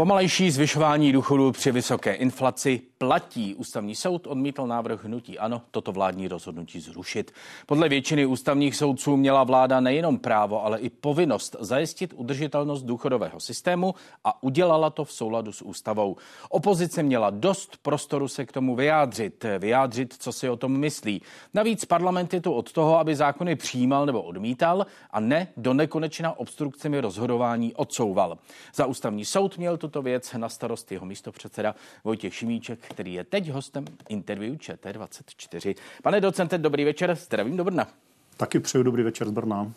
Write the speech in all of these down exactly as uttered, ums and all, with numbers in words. Pomalejší zvyšování důchodů při vysoké inflaci platí. Ústavní soud odmítl návrh hnutí ANO toto vládní rozhodnutí zrušit. Podle většiny ústavních soudců měla vláda nejenom právo, ale i povinnost zajistit udržitelnost důchodového systému a udělala to v souladu s ústavou. Opozice měla dost prostoru se k tomu vyjádřit, vyjádřit, co si o tom myslí. Navíc parlament je tu od toho, aby zákony přijímal nebo odmítal a ne do nekonečna obstrukcemi rozhodování odsouval. Za ústavní soud měl tuto věc na starost jeho místopředseda Vojtěch Šimíček, který je teď hostem interview Č T dvacet čtyři. Pane docente, dobrý večer, zdravím do Brna. Taky přeju dobrý večer z Brna.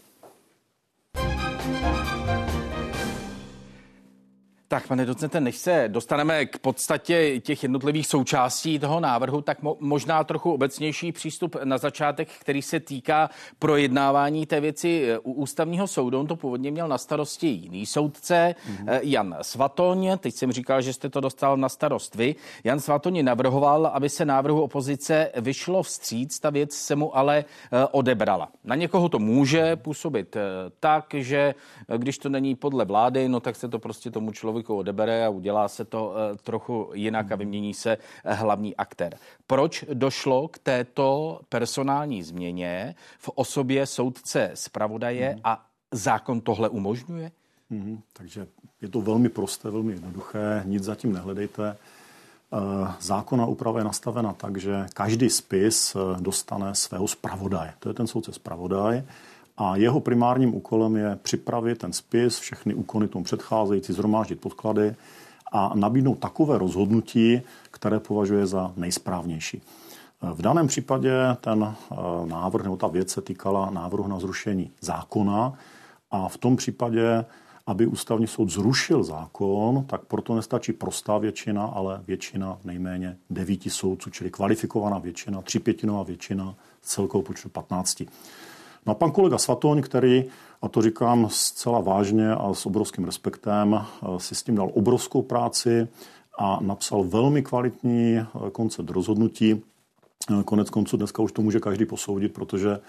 Tak, pane docente, než se dostaneme k podstatě těch jednotlivých součástí toho návrhu, tak mo- možná trochu obecnější přístup na začátek, který se týká projednávání té věci u ústavního soudu. On to původně měl na starosti jiný soudce, mm-hmm. Jan Svatoň. Teď jsem říkal, že jste to dostal na starost vy. Jan Svatoň navrhoval, aby se návrhu opozice vyšlo vstříc, ta věc se mu ale odebrala. Na někoho to může působit tak, že když to není podle vlády, no tak se to prostě tomu člověku odebere a udělá se to trochu jinak a vymění se hlavní aktér. Proč došlo k této personální změně v osobě soudce zpravodaje a zákon tohle umožňuje? Mm, takže je to velmi prosté, velmi jednoduché, nic zatím nehledejte. Zákonná úprava je nastavena tak, že každý spis dostane svého zpravodaje. To je ten soudce zpravodaj. A jeho primárním úkolem je připravit ten spis, všechny úkony tomu předcházející, shromáždit podklady a nabídnout takové rozhodnutí, které považuje za nejsprávnější. V daném případě ten návrh nebo ta věc se týkala návrhu na zrušení zákona a v tom případě, aby ústavní soud zrušil zákon, tak proto nestačí prostá většina, ale většina nejméně devíti soudců, čili kvalifikovaná většina, třípětinová většina z celkového počtu patnácti. No a pan kolega Svatoň, který, a to říkám zcela vážně a s obrovským respektem, si s tím dal obrovskou práci a napsal velmi kvalitní koncept rozhodnutí. Konec konců dneska už to může každý posoudit, protože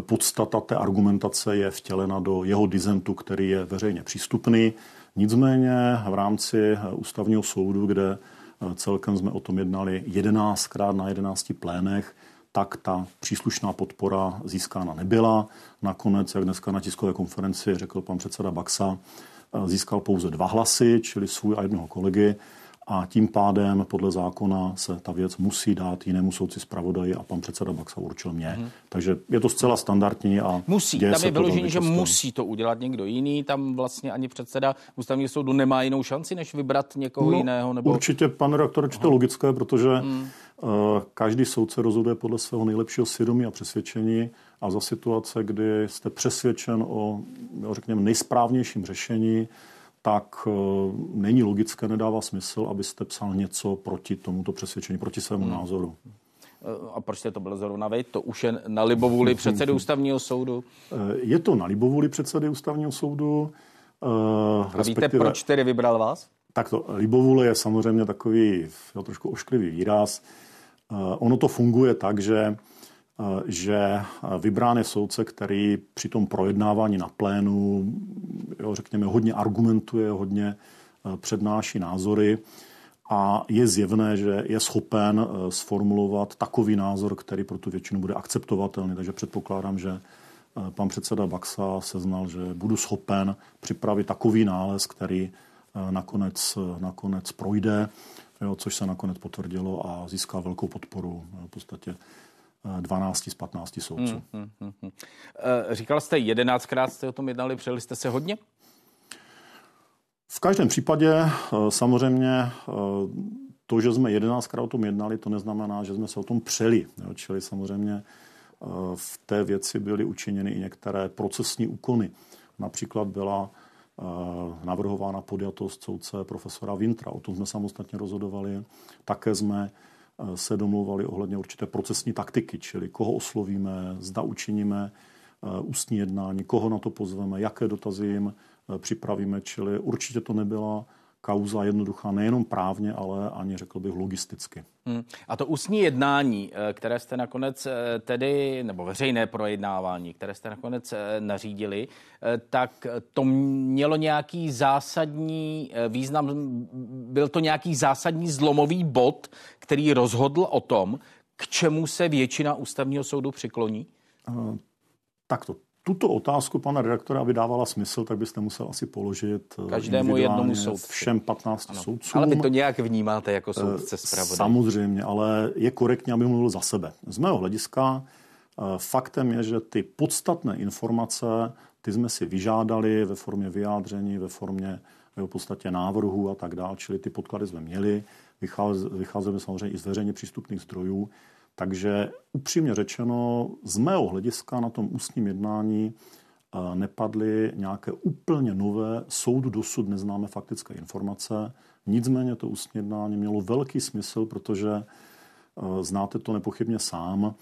podstata té argumentace je vtělena do jeho disentu, který je veřejně přístupný. Nicméně v rámci ústavního soudu, kde celkem jsme o tom jednali jedenáctkrát na jedenácti plénech, tak ta příslušná podpora získána nebyla. Nakonec, jak dneska na tiskové konferenci řekl pan předseda Baxa, získal pouze dva hlasy, čili svůj a jednoho kolegy a tím pádem podle zákona se ta věc musí dát jinému soudci zpravodaji a pan předseda Baxa určil mě. Hmm. Takže je to zcela standardní a musí. Tam je vyložené, že musí to udělat někdo jiný. Tam vlastně ani předseda ústavního soudu nemá jinou šanci, než vybrat někoho no, jiného. Nebo... Určitě, pan redaktor, to je logické, protože... Hmm. Každý soudce rozhoduje podle svého nejlepšího svědomí a přesvědčení a za situace, kdy jste přesvědčen o, řekněme, nejsprávnějším řešení, tak není logické, nedává smysl, abyste psal něco proti tomuto přesvědčení, proti svému hmm. názoru. A proč jste to byl zrovna vy? To už je na libovůli předsedy ústavního soudu? Je to na libovůli předsedy ústavního soudu. A víte, proč tedy vybral vás? Tak to libovůle je samozřejmě takový jo, trošku ošklivý výraz. Uh, ono to funguje tak, že, uh, že vybrán je soudce, který při tom projednávání na plénu, jo, řekněme, hodně argumentuje, hodně uh, přednáší názory a je zjevné, že je schopen uh, sformulovat takový názor, který pro tu většinu bude akceptovatelný. Takže předpokládám, že uh, pan předseda Baxa seznal, že budu schopen připravit takový nález, který Nakonec, nakonec projde, jo, což se nakonec potvrdilo a získá velkou podporu v podstatě dvanáct z patnácti soudců. Hmm, hmm, hmm. Říkal jste jedenáctkrát, jste o tom jednali, přijeli jste se hodně? V každém případě samozřejmě to, že jsme jedenáctkrát o tom jednali, to neznamená, že jsme se o tom přeli. Jo, čili samozřejmě v té věci byly učiněny i některé procesní úkony. Například byla navrhována podjatost soudce profesora Vintra. O tom jsme samostatně rozhodovali. Také jsme se domluvali ohledně určité procesní taktiky, čili koho oslovíme, zda učiníme ústní jednání, koho na to pozveme, jaké dotazy jim připravíme, čili určitě to nebyla kauza jednoduchá nejenom právně, ale ani řekl bych logisticky. Hmm. A to ústní jednání, které jste nakonec tedy, nebo veřejné projednávání, které jste nakonec nařídili, tak to mělo nějaký zásadní význam, byl to nějaký zásadní zlomový bod, který rozhodl o tom, k čemu se většina ústavního soudu přikloní? Uh, takto. Tuto otázku pana redaktora vydávala smysl, tak byste musel asi položit každému jednomu soudci. Všem patnácti ano. soudcům. Ale vy to nějak vnímáte jako soudce zpravodaj. Samozřejmě, ale je korektní, aby mluvil za sebe. Z mého hlediska faktem je, že ty podstatné informace, ty jsme si vyžádali ve formě vyjádření, ve formě v podstatě návrhů a tak dále, čili ty podklady jsme měli, vycházíme samozřejmě i z veřejně přístupných zdrojů. Takže upřímně řečeno, z mého hlediska na tom ústním jednání nepadly nějaké úplně nové, soudu dosud neznámé faktické informace. Nicméně to ústní jednání mělo velký smysl, protože znáte to nepochybně sám,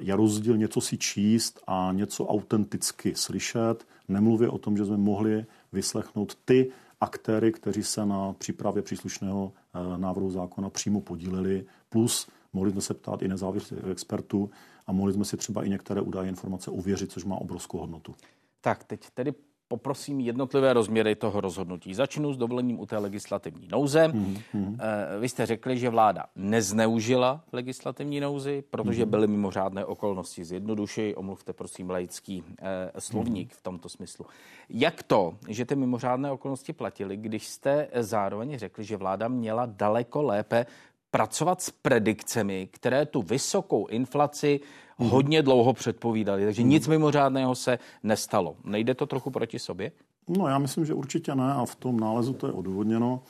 je rozdíl něco si číst a něco autenticky slyšet. Nemluvě o tom, že jsme mohli vyslechnout ty aktéry, kteří se na přípravě příslušného návrhu zákona přímo podíleli, plus mohli jsme se ptát i nezávislých expertů a mohli jsme si třeba i některé údaje, informace ověřit, což má obrovskou hodnotu. Tak, teď tedy poprosím jednotlivé rozměry toho rozhodnutí. Začnu s dovolením u té legislativní nouze. Mm-hmm. Vy jste řekli, že vláda nezneužila legislativní nouzi, protože mm-hmm. byly mimořádné okolnosti. Zjednodušeji, omluvte prosím laický eh, slovník mm-hmm. v tomto smyslu. Jak to, že ty mimořádné okolnosti platily, když jste zároveň řekli, že vláda měla daleko lépe pracovat s predikcemi, které tu vysokou inflaci hodně dlouho předpovídaly. Takže nic mimořádného se nestalo. Nejde to trochu proti sobě? No já myslím, že určitě ne a v tom nálezu to je odůvodněno.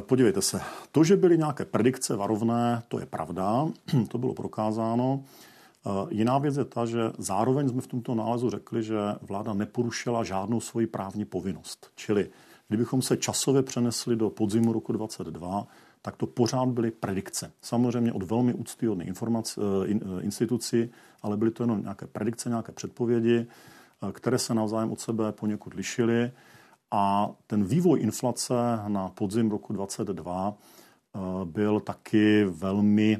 Podívejte se, to, že byly nějaké predikce varovné, to je pravda, to bylo prokázáno. Jiná věc je ta, že zároveň jsme v tomto nálezu řekli, že vláda neporušila žádnou svoji právní povinnost. Čili kdybychom se časově přenesli do podzimu roku dvacet dva, tak to pořád byly predikce. Samozřejmě od velmi úctyhodných in, institucí, ale byly to jenom nějaké predikce, nějaké předpovědi, které se navzájem od sebe poněkud lišily. A ten vývoj inflace na podzim roku dvacet dva byl taky velmi,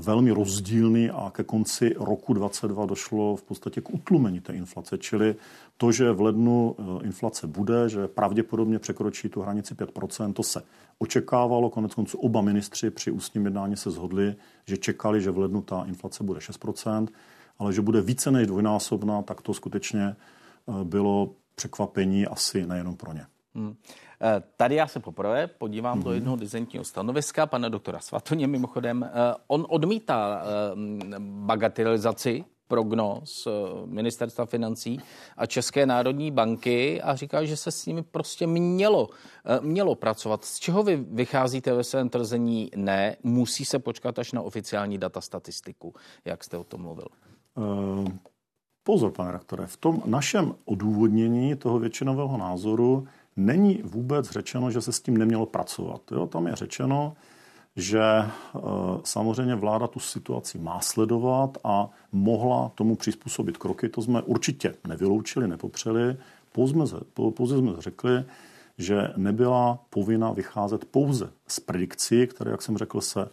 velmi rozdílný a ke konci roku dvacet dva došlo v podstatě k utlumení té inflace. Čili to, že v lednu inflace bude, že pravděpodobně překročí tu hranici pět procent, to se očekávalo. Koneckonců oba ministři při ústním jednání se shodli, že čekali, že v lednu ta inflace bude šest procent, ale že bude více než dvojnásobná, tak to skutečně bylo překvapení asi nejenom pro ně. Hmm. Tady já se poprvé podívám mm-hmm. do jednoho dizentního stanoviska pana doktora Svatoně mimochodem. On odmítá bagatelizaci prognóz Ministerstva financí a České národní banky a říká, že se s nimi prostě mělo, mělo pracovat. Z čeho vy vycházíte ve svém tvrzení? Ne, musí se počkat až na oficiální data statistiku, jak jste o tom mluvil. Uh, pozor, pane rektore, v tom našem odůvodnění toho většinového názoru není vůbec řečeno, že se s tím nemělo pracovat. Jo, tam je řečeno, že e, samozřejmě vláda tu situaci má sledovat a mohla tomu přizpůsobit kroky. To jsme určitě nevyloučili, nepopřeli. Pouze jsme řekli, že nebyla povinna vycházet pouze z predikcí, které, jak jsem řekl, se e,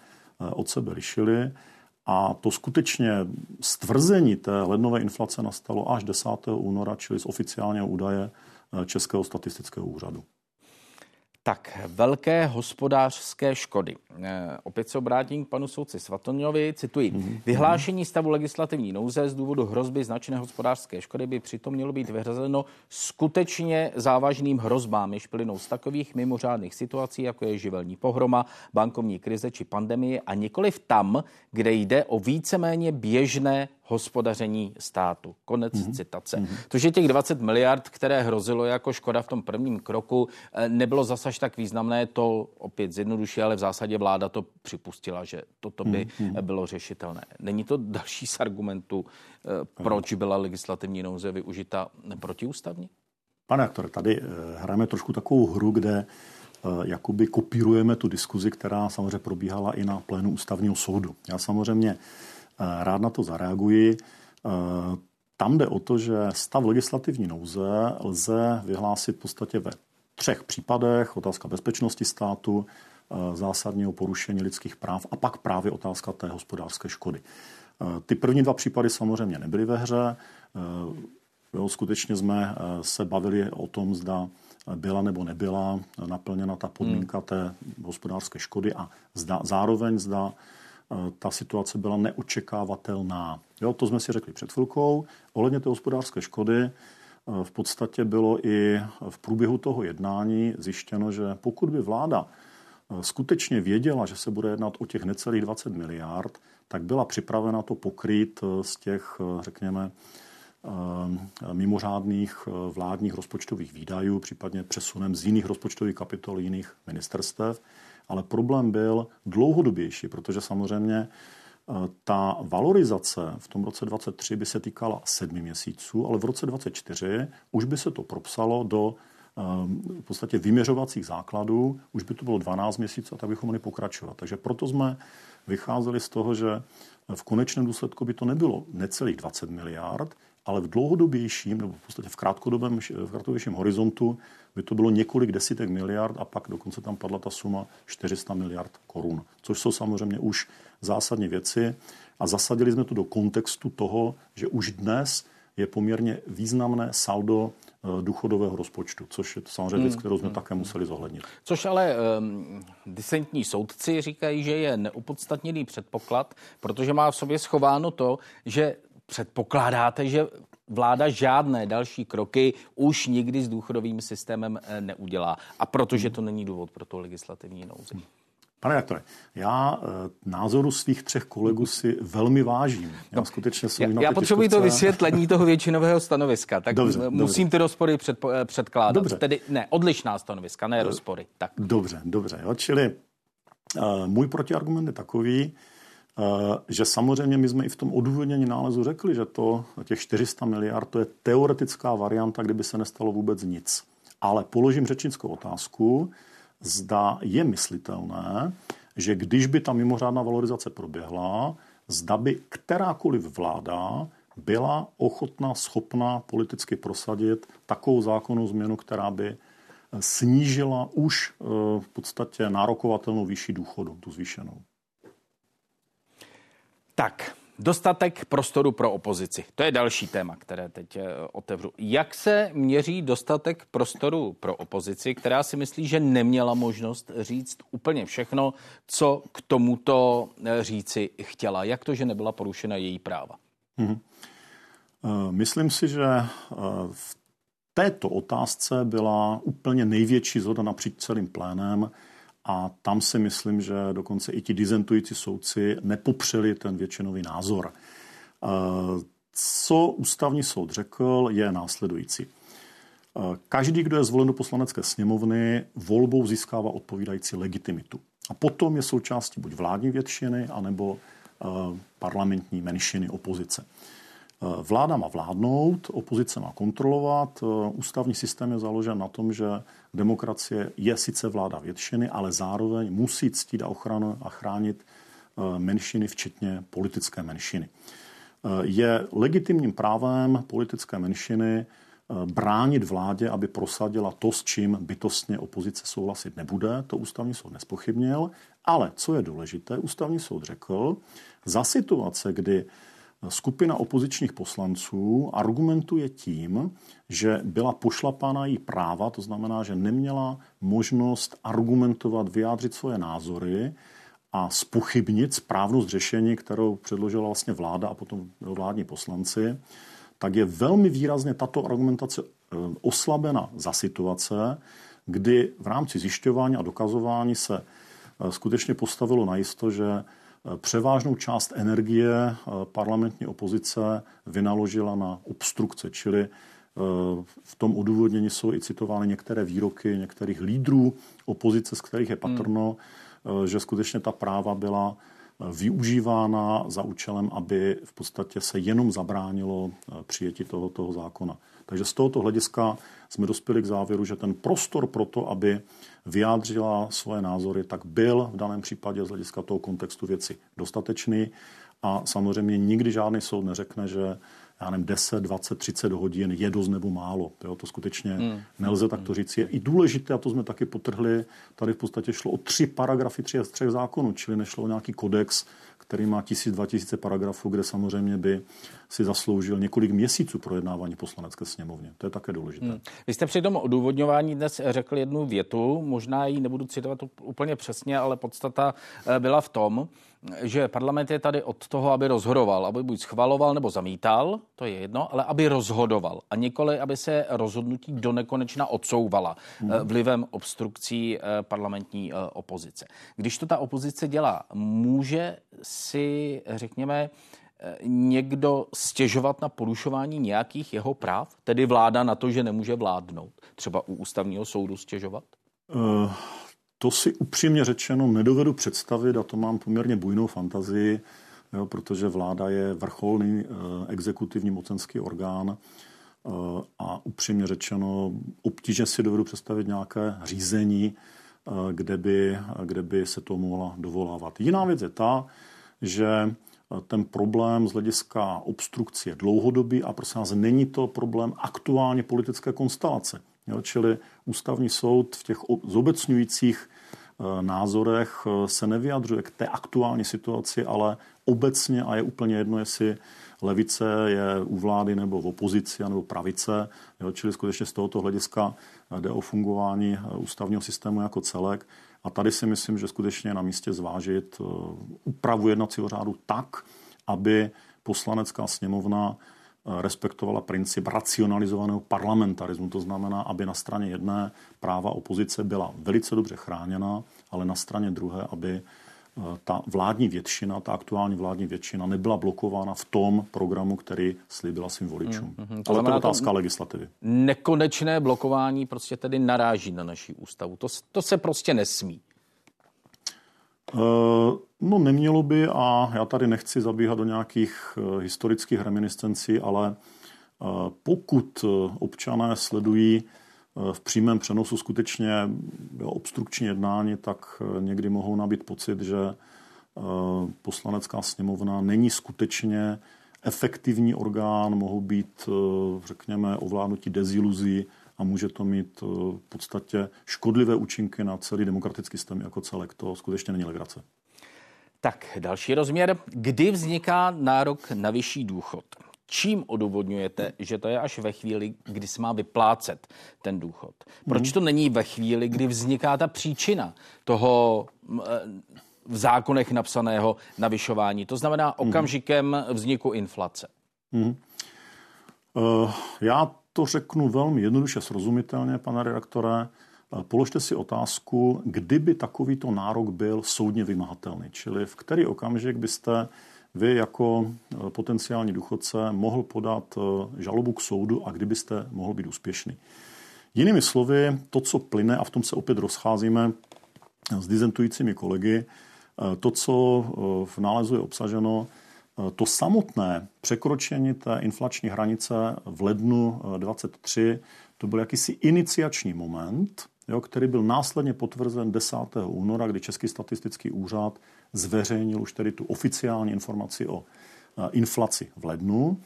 od sebe lišily. A to skutečně stvrzení té lednové inflace nastalo až desátého února, čili z oficiálního údaje Českého statistického úřadu. Tak, velké hospodářské škody. E, opět se obrátím k panu soudci Svatoňovi, cituji. Mm-hmm. Vyhlášení stavu legislativní nouze z důvodu hrozby značné hospodářské škody by přitom mělo být vyhrazeno skutečně závažným hrozbám, jež plynou z takových mimořádných situací, jako je živelní pohroma, bankovní krize či pandemie a nikoliv tam, kde jde o víceméně běžné hospodaření státu. Konec mm-hmm. citace. Mm-hmm. To, že těch dvacet miliard, které hrozilo jako škoda v tom prvním kroku, nebylo zas až tak významné, to opět zjednodušuje, ale v zásadě vláda to připustila, že toto by mm-hmm. bylo řešitelné. Není to další z argumentů, proč byla legislativní nouze využita protiústavně? Pane aktore, tady hrajeme trošku takovou hru, kde jakoby kopírujeme tu diskuzi, která samozřejmě probíhala i na plénu ústavního soudu. Já samozřejmě rád na to zareaguji. Tam jde o to, že stav legislativní nouze lze vyhlásit v podstatě ve třech případech, otázka bezpečnosti státu, zásadního porušení lidských práv a pak právě otázka té hospodářské škody. Ty první dva případy samozřejmě nebyly ve hře. Jo, skutečně jsme se bavili o tom, zda byla nebo nebyla naplněna ta podmínka té hospodářské škody a zda, zároveň zda ta situace byla neočekávatelná. Jo, to jsme si řekli před chvilkou. Ohledně té hospodářské škody v podstatě bylo i v průběhu toho jednání zjištěno, že pokud by vláda skutečně věděla, že se bude jednat o těch necelých dvacet miliard, tak byla připravena to pokrýt z těch, řekněme, mimořádných vládních rozpočtových výdajů, případně přesunem z jiných rozpočtových kapitol jiných ministerstev. Ale problém byl dlouhodobější, protože samozřejmě ta valorizace v tom roce dvacet tři by se týkala sedmi měsíců, ale v roce dvacet čtyři už by se to propsalo do v podstatě vyměřovacích základů, už by to bylo dvanáct měsíců a tak bychom mohli pokračovat. Takže proto jsme vycházeli z toho, že v konečném důsledku by to nebylo necelých dvacet miliard, ale v dlouhodobějším nebo v podstatě v krátkodobém, v krátkodobějším horizontu by to bylo několik desítek miliard a pak dokonce tam padla ta suma čtyři sta miliard korun, což jsou samozřejmě už zásadní věci a zasadili jsme to do kontextu toho, že už dnes je poměrně významné saldo důchodového rozpočtu, což je to samozřejmě věc, kterou jsme také museli zohlednit. Což ale um, disentní soudci říkají, že je neopodstatněný předpoklad, protože má v sobě schováno to, že předpokládáte, že vláda žádné další kroky už nikdy s důchodovým systémem neudělá. A protože to není důvod pro tu legislativní nouzi. Pane doktore, já názoru svých třech kolegů si velmi vážím. Já, no, skutečně já, já potřebuji to vysvětlení toho většinového stanoviska, tak dobře, musím dobře. Ty rozpory před, předkládat. Dobře. Tedy ne, odlišná stanoviska, ne dobře, rozpory. Tak. Dobře, dobře. Jo. Čili uh, můj protiargument je takový, uh, že samozřejmě my jsme i v tom odůvodnění nálezu řekli, že to těch čtyři sta miliard to je teoretická varianta, kdyby se nestalo vůbec nic. Ale položím řečnickou otázku, zda je myslitelné, že když by ta mimořádná valorizace proběhla, zda by kterákoliv vláda byla ochotná, schopná politicky prosadit takovou zákonnou změnu, která by snížila už v podstatě nárokovatelnou výši důchodu, tu zvýšenou. Tak, dostatek prostoru pro opozici. To je další téma, které teď otevřu. Jak se měří dostatek prostoru pro opozici, která si myslí, že neměla možnost říct úplně všechno, co k tomuto říci chtěla? Jak to, že nebyla porušena její práva? Mhm. Myslím si, že v této otázce byla úplně největší shoda napříč celým plénem. A tam si myslím, že dokonce i ti disentující soudci nepopřeli ten většinový názor. Co ústavní soud řekl, je následující. Každý, kdo je zvolen do poslanecké sněmovny, volbou získává odpovídající legitimitu. A potom je součástí buď vládní většiny, anebo parlamentní menšiny opozice. Vláda má vládnout, opozice má kontrolovat. Ústavní systém je založen na tom, že demokracie je sice vláda většiny, ale zároveň musí ctít a ochranu a chránit menšiny, včetně politické menšiny. Je legitimním právem politické menšiny bránit vládě, aby prosadila to, s čím bytostně opozice souhlasit nebude. To ústavní soud nezpochybnil. Ale co je důležité, ústavní soud řekl, za situace, kdy skupina opozičních poslanců argumentuje tím, že byla pošlapána její práva, to znamená, že neměla možnost argumentovat, vyjádřit svoje názory a zpochybnit správnost řešení, kterou předložila vlastně vláda a potom vládní poslanci, tak je velmi výrazně tato argumentace oslabena za situace, kdy v rámci zjišťování a dokazování se skutečně postavilo najisto, že převážnou část energie parlamentní opozice vynaložila na obstrukce, čili v tom odůvodnění jsou i citovány některé výroky některých lídrů opozice, z kterých je patrno, hmm. že skutečně ta práva byla využívána za účelem, aby v podstatě se jenom zabránilo přijetí tohoto zákona. Takže z tohoto hlediska jsme dospěli k závěru, že ten prostor pro to, aby vyjádřila svoje názory, tak byl v daném případě z hlediska toho kontextu věci dostatečný. A samozřejmě nikdy žádný soud neřekne, že já nevím, deset, dvacet, třicet hodin je dost nebo málo. Jo? To skutečně hmm. nelze takto říct. Je i důležité, a to jsme taky potrhli, tady v podstatě šlo o tři paragrafy, tři z třech zákonů, čili nešlo o nějaký kodex, který má tisíc, dva tisíce paragrafů, kde samozřejmě by si zasloužil několik měsíců projednávání Poslanecké sněmovně. To je také důležité. Hmm. Vy jste při tom odůvodňování dnes řekl jednu větu, možná ji nebudu citovat úplně přesně, ale podstata byla v tom, že parlament je tady od toho, aby rozhodoval, aby buď schvaloval nebo zamítal, to je jedno, ale aby rozhodoval a nikoli, aby se rozhodnutí do nekonečna odsouvala vlivem obstrukcí parlamentní opozice. Když to ta opozice dělá, může si, řekněme, někdo stěžovat na porušování nějakých jeho práv, tedy vláda na to, že nemůže vládnout, třeba u Ústavního soudu stěžovat? Uh... To si upřímně řečeno nedovedu představit a to mám poměrně bujnou fantazii, jo, protože vláda je vrcholný eh, exekutivní mocenský orgán eh, a upřímně řečeno obtížně si dovedu představit nějaké řízení, eh, kde by, kde by se to mohla dovolávat. Jiná věc je ta, že ten problém z hlediska obstrukce je dlouhodobý a prosím vás, není to problém aktuálně politické konstelace. Jo, čili Ústavní soud v těch zobecňujících e, názorech se nevyjadřuje k té aktuální situaci, ale obecně a je úplně jedno, jestli levice je u vlády nebo v opozici nebo pravice. Jo, čili skutečně z tohoto hlediska jde o fungování ústavního systému jako celek. A tady si myslím, že skutečně je na místě zvážit úpravu jednacího řádu tak, aby Poslanecká sněmovna respektovala princip racionalizovaného parlamentarismu. To znamená, aby na straně jedné práva opozice byla velice dobře chráněna, ale na straně druhé, aby ta vládní většina, ta aktuální vládní většina nebyla blokována v tom programu, který slíbila svým voličům. Mm, mm, to ale to je otázka legislativy. Nekonečné blokování prostě tedy naráží na naši ústavu. To, to se prostě nesmí. No nemělo by a já tady nechci zabíhat do nějakých historických reminiscencí, ale pokud občané sledují v přímém přenosu skutečně obstrukční jednání, tak někdy mohou nabít pocit, že Poslanecká sněmovna není skutečně efektivní orgán, mohou být, řekněme, ovládnutí deziluzí, a může to mít v podstatě škodlivé účinky na celý demokratický systém jako celek. To skutečně není legrace. Tak, další rozměr. Kdy vzniká nárok na vyšší důchod? Čím odůvodňujete, že to je až ve chvíli, kdy se má vyplácet ten důchod? Proč to není ve chvíli, kdy vzniká ta příčina toho v zákonech napsaného navyšování? To znamená okamžikem vzniku inflace. Mm. Uh, já to řeknu velmi jednoduše srozumitelně, pane redaktore. Položte si otázku, kdyby takovýto nárok byl soudně vymahatelný, čili v který okamžik byste vy jako potenciální důchodce mohl podat žalobu k soudu a kdybyste mohl být úspěšný. Jinými slovy, to, co plyne, a v tom se opět rozcházíme s disentujícími kolegy, to, co v nálezu je obsaženo, to samotné překročení té inflační hranice v lednu dvacet tři, to byl jakýsi iniciační moment, jo, který byl následně potvrzen desátého února, kdy Český statistický úřad zveřejnil už tedy tu oficiální informaci o inflaci v lednu.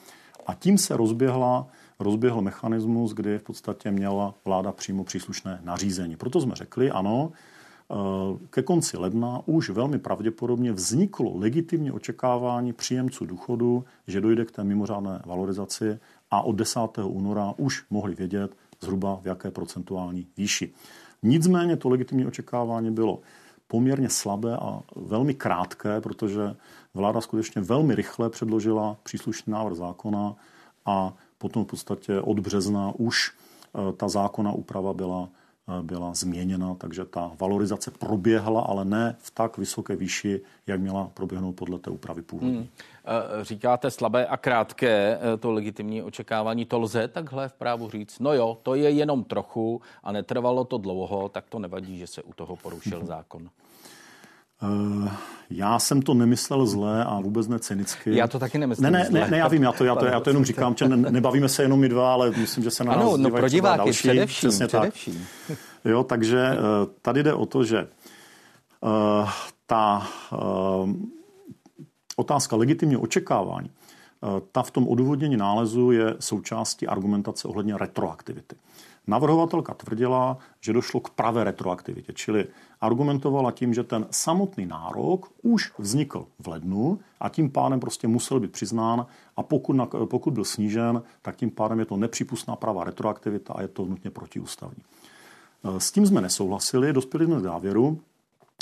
A tím se rozběhla, rozběhl mechanismus, kdy v podstatě měla vláda přímo příslušné nařízení. Proto jsme řekli, ano, ke konci ledna už velmi pravděpodobně vzniklo legitimní očekávání příjemců důchodu, že dojde k té mimořádné valorizaci a od desátého února už mohli vědět zhruba v jaké procentuální výši. Nicméně to legitimní očekávání bylo poměrně slabé a velmi krátké, protože vláda skutečně velmi rychle předložila příslušný návrh zákona a potom v podstatě od března už ta zákonná úprava byla byla změněna, takže ta valorizace proběhla, ale ne v tak vysoké výši, jak měla proběhnout podle té úpravy původní. Hmm. Říkáte slabé a krátké to legitimní očekávání. To lze takhle v právu říct, no jo, to je jenom trochu a netrvalo to dlouho, tak to nevadí, že se u toho porušil zákon. Já jsem to nemyslel zlé a vůbec ne cynicky. Já to taky nemyslel ne, ne, zlé. Ne, ne, já vím, já to, já to, já to jenom říkám, že ne, nebavíme se jenom my dva, ale myslím, že se na nás ano, no, pro diváky, další. Především, přesně především. Tak. Jo, takže tady jde o to, že uh, ta uh, otázka legitimního očekávání ta v tom odůvodnění nálezu je součástí argumentace ohledně retroaktivity. Navrhovatelka tvrdila, že došlo k pravé retroaktivitě, čili argumentovala tím, že ten samotný nárok už vznikl v lednu a tím pádem prostě musel být přiznán a pokud, na, pokud byl snížen, tak tím pádem je to nepřípustná pravá retroaktivita a je to nutně protiústavní. S tím jsme nesouhlasili, dospěli jsme k závěru,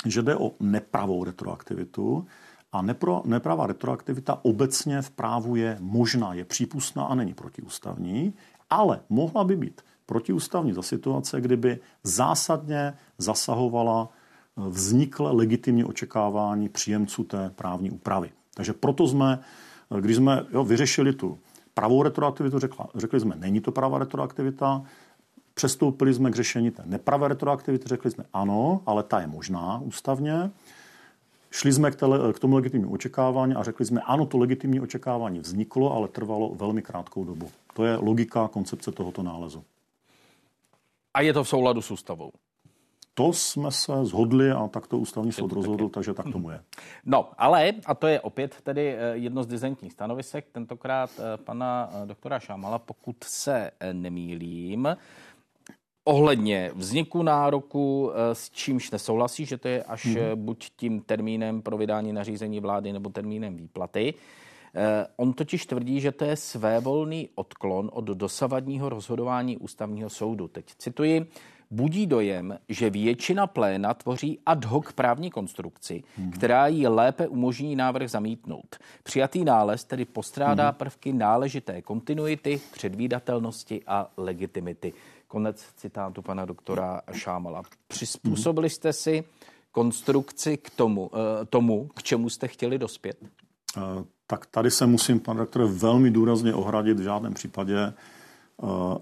že jde o nepravou retroaktivitu a nepro, nepravá retroaktivita obecně v právu je možná, je přípustná a není protiústavní, ale mohla by být protiústavní za situace, kdyby zásadně zasahovala vzniklé legitimní očekávání příjemců té právní úpravy. Takže proto jsme, když jsme jo, vyřešili tu pravou retroaktivitu, řekla, řekli jsme, není to pravá retroaktivita, přestoupili jsme k řešení té nepravé retroaktivity, řekli jsme ano, ale ta je možná ústavně. Šli jsme k, tele, k tomu legitimnímu očekávání a řekli jsme, ano, to legitimní očekávání vzniklo, ale trvalo velmi krátkou dobu. To je logika koncepce tohoto nálezu. A je to v souladu s ústavou? To jsme se shodli a tak to ústavní soud rozhodl, takže tak tomu je. No, ale, a to je opět tedy jedno z disentních stanovisek, tentokrát pana doktora Šámala, pokud se nemýlím, ohledně vzniku nároku, s čímž nesouhlasí, že to je až mm-hmm. buď tím termínem pro vydání nařízení vlády nebo termínem výplaty. On totiž tvrdí, že to je svévolný odklon od dosavadního rozhodování Ústavního soudu. Teď cituji, budí dojem, že většina pléna tvoří ad hoc právní konstrukci, hmm. která jí lépe umožní návrh zamítnout. Přijatý nález tedy postrádá hmm. prvky náležité kontinuity, předvídatelnosti a legitimity. Konec citátu pana doktora Šámala. Přizpůsobili jste si konstrukci k tomu, tomu k čemu jste chtěli dospět? Uh. Tak tady se musím, pane doktore, velmi důrazně ohradit. V žádném případě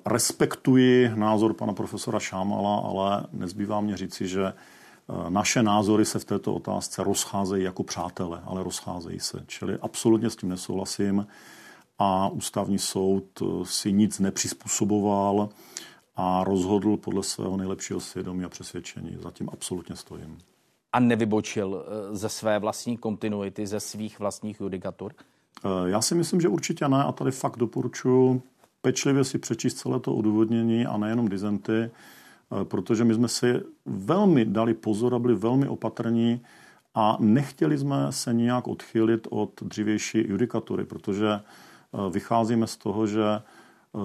respektuji názor pana profesora Šámala, ale nezbývá mě říci, že naše názory se v této otázce rozcházejí jako přátelé, ale rozcházejí se. Čili absolutně s tím nesouhlasím a ústavní soud si nic nepřizpůsoboval a rozhodl podle svého nejlepšího svědomí a přesvědčení. Zatím absolutně stojím. A nevybočil ze své vlastní kontinuity, ze svých vlastních judikatur? Já si myslím, že určitě ne a tady fakt doporučuji pečlivě si přečíst celé to odůvodnění a nejenom disenty, protože my jsme si velmi dali pozor a byli velmi opatrní a nechtěli jsme se nijak odchýlit od dřívější judikatury, protože vycházíme z toho, že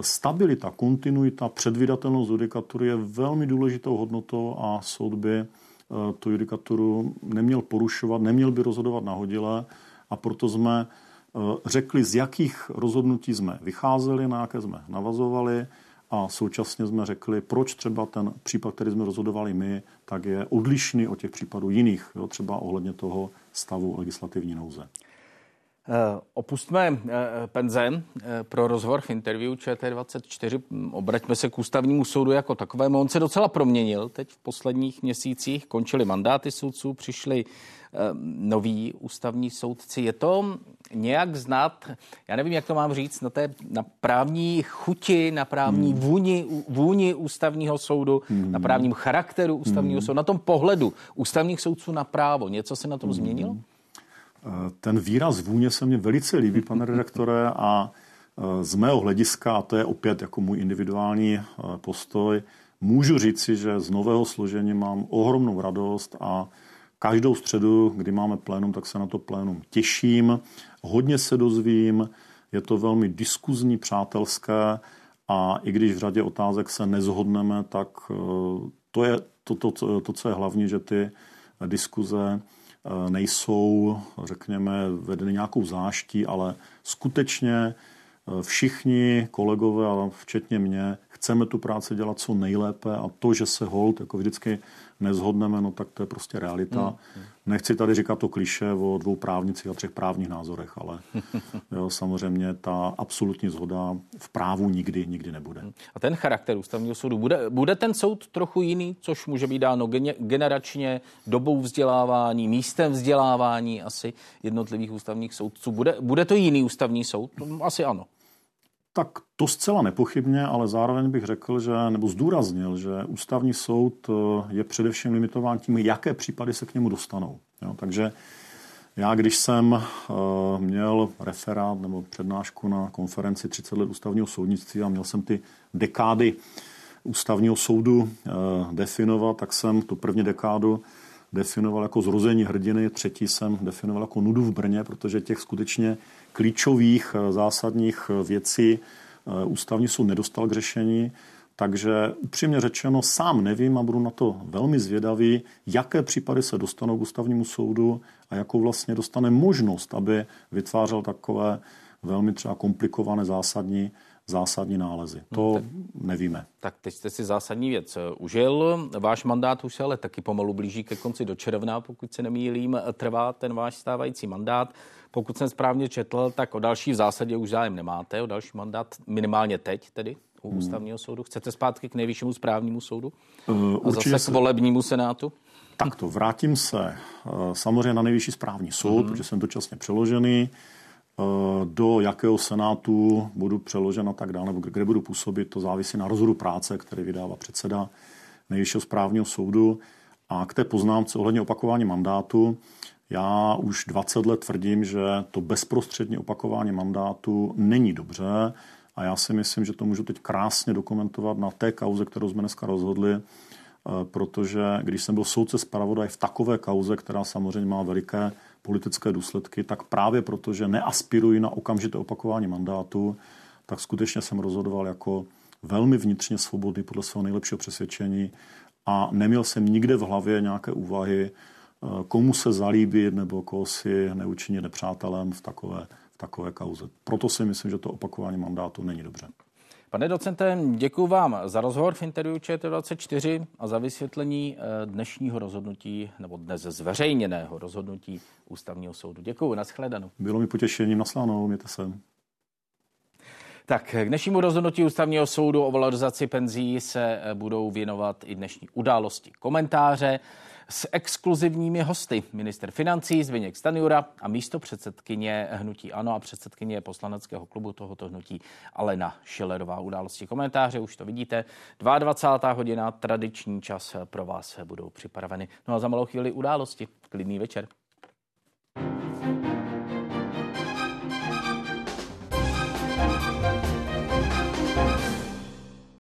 stabilita, kontinuita, předvídatelnost judikatury je velmi důležitou hodnotou a soud by tu judikaturu neměl porušovat, neměl by rozhodovat nahodile a proto jsme řekli, z jakých rozhodnutí jsme vycházeli, na jaké jsme navazovali a současně jsme řekli, proč třeba ten případ, který jsme rozhodovali my, tak je odlišný od těch případů jiných, jo, třeba ohledně toho stavu legislativní nouze. Opustme penze pro rozhovor v interview Č T dvacet čtyři. Obraťme se k ústavnímu soudu jako takovému. On se docela proměnil teď v posledních měsících. Končily mandáty soudců, přišli noví ústavní soudci. Je to nějak znát, já nevím, jak to mám říct, na té na právní chuti, na právní hmm. vůni, vůni ústavního soudu, hmm. na právním charakteru ústavního hmm. soudu, na tom pohledu ústavních soudců na právo. Něco se na tom hmm. změnilo? Ten výraz vůně se mně velice líbí, pane redaktore, a z mého hlediska, a to je opět jako můj individuální postoj, můžu říci, že z nového složení mám ohromnou radost a každou středu, kdy máme plénum, tak se na to plénum těším, hodně se dozvím, je to velmi diskuzní, přátelské a i když v řadě otázek se nezhodneme, tak to je to, to, to, to co je hlavní, že ty diskuze nejsou, řekněme, vedeny nějakou záští, ale skutečně všichni kolegové, a včetně mě, chceme tu práci dělat co nejlépe a to, že se holt jako vždycky nezhodneme, no tak to je prostě realita. Mm. Nechci tady říkat to klišé o dvou právnicích a třech právních názorech, ale jo, samozřejmě ta absolutní shoda v právu nikdy, nikdy nebude. A ten charakter ústavního soudu, bude, bude ten soud trochu jiný, což může být dáno generačně, dobou vzdělávání, místem vzdělávání asi jednotlivých ústavních soudců. Bude, bude to jiný ústavní soud? Asi ano. Tak to zcela nepochybně, ale zároveň bych řekl, že, nebo zdůraznil, že ústavní soud je především limitován tím, jaké případy se k němu dostanou. Jo, takže Já, když jsem měl referát nebo přednášku na konferenci třicet let ústavního soudnictví a měl jsem ty dekády ústavního soudu definovat, tak jsem tu první dekádu definoval jako zrození hrdiny, třetí jsem definoval jako nudu v Brně, protože těch skutečně klíčových zásadních věcí ústavní soud nedostal k řešení. Takže upřímně řečeno, sám nevím a budu na to velmi zvědavý, jaké případy se dostanou k ústavnímu soudu a jakou vlastně dostane možnost, aby vytvářel takové velmi třeba komplikované zásadní, zásadní nálezy. To tak, nevíme. Tak teď jste si zásadní věc užil. Váš mandát už se ale taky pomalu blíží ke konci do června, pokud se nemýlím, trvá ten váš stávající mandát. Pokud jsem správně četl, tak o další v zásadě už zájem nemáte, o další mandát minimálně teď tedy. U ústavního soudu? Chcete zpátky k nejvyššímu správnímu soudu? Uh, a zase se... k volebnímu senátu? Tak to vrátím se samozřejmě na nejvyšší správní soud, uh-huh. protože jsem dočasně přeložený. Do jakého senátu budu přeložen a tak dále, nebo kde budu působit, to závisí na rozhodu práce, který vydává předseda nejvyššího správního soudu. A k té poznámce ohledně opakování mandátu, já už dvacet let tvrdím, že to bezprostřední opakování mandátu není dobře. A já si myslím, že to můžu teď krásně dokumentovat na té kauze, kterou jsme dneska rozhodli, protože když jsem byl soudce zpravodaj v takové kauze, která samozřejmě má veliké politické důsledky, tak právě protože neaspiruji na okamžité opakování mandátu, tak skutečně jsem rozhodoval jako velmi vnitřně svobodný podle svého nejlepšího přesvědčení a neměl jsem nikde v hlavě nějaké úvahy, komu se zalíbit nebo koho si neučinit nepřátelem v takové takové kauze. Proto si myslím, že to opakování mandátu není dobře. Pane docente, děkuji vám za rozhovor v interview ČT dvacet čtyři a za vysvětlení dnešního rozhodnutí, nebo dnes zveřejněného rozhodnutí Ústavního soudu. Děkuji, nashledanou. Bylo mi potěšením, naslánou, mějte se. Tak k dnešnímu rozhodnutí Ústavního soudu o valorizaci penzí se budou věnovat i dnešní události komentáře s exkluzivními hosty. Minister financí Zbyněk Stanjura a místopředsedkyně hnutí ANO a předsedkyně poslaneckého klubu tohoto hnutí Alena Schillerová. Události komentáře, už to vidíte, dvacátá druhá hodina, tradiční čas pro vás, budou připraveny. No a za malou chvíli události. Klidný večer.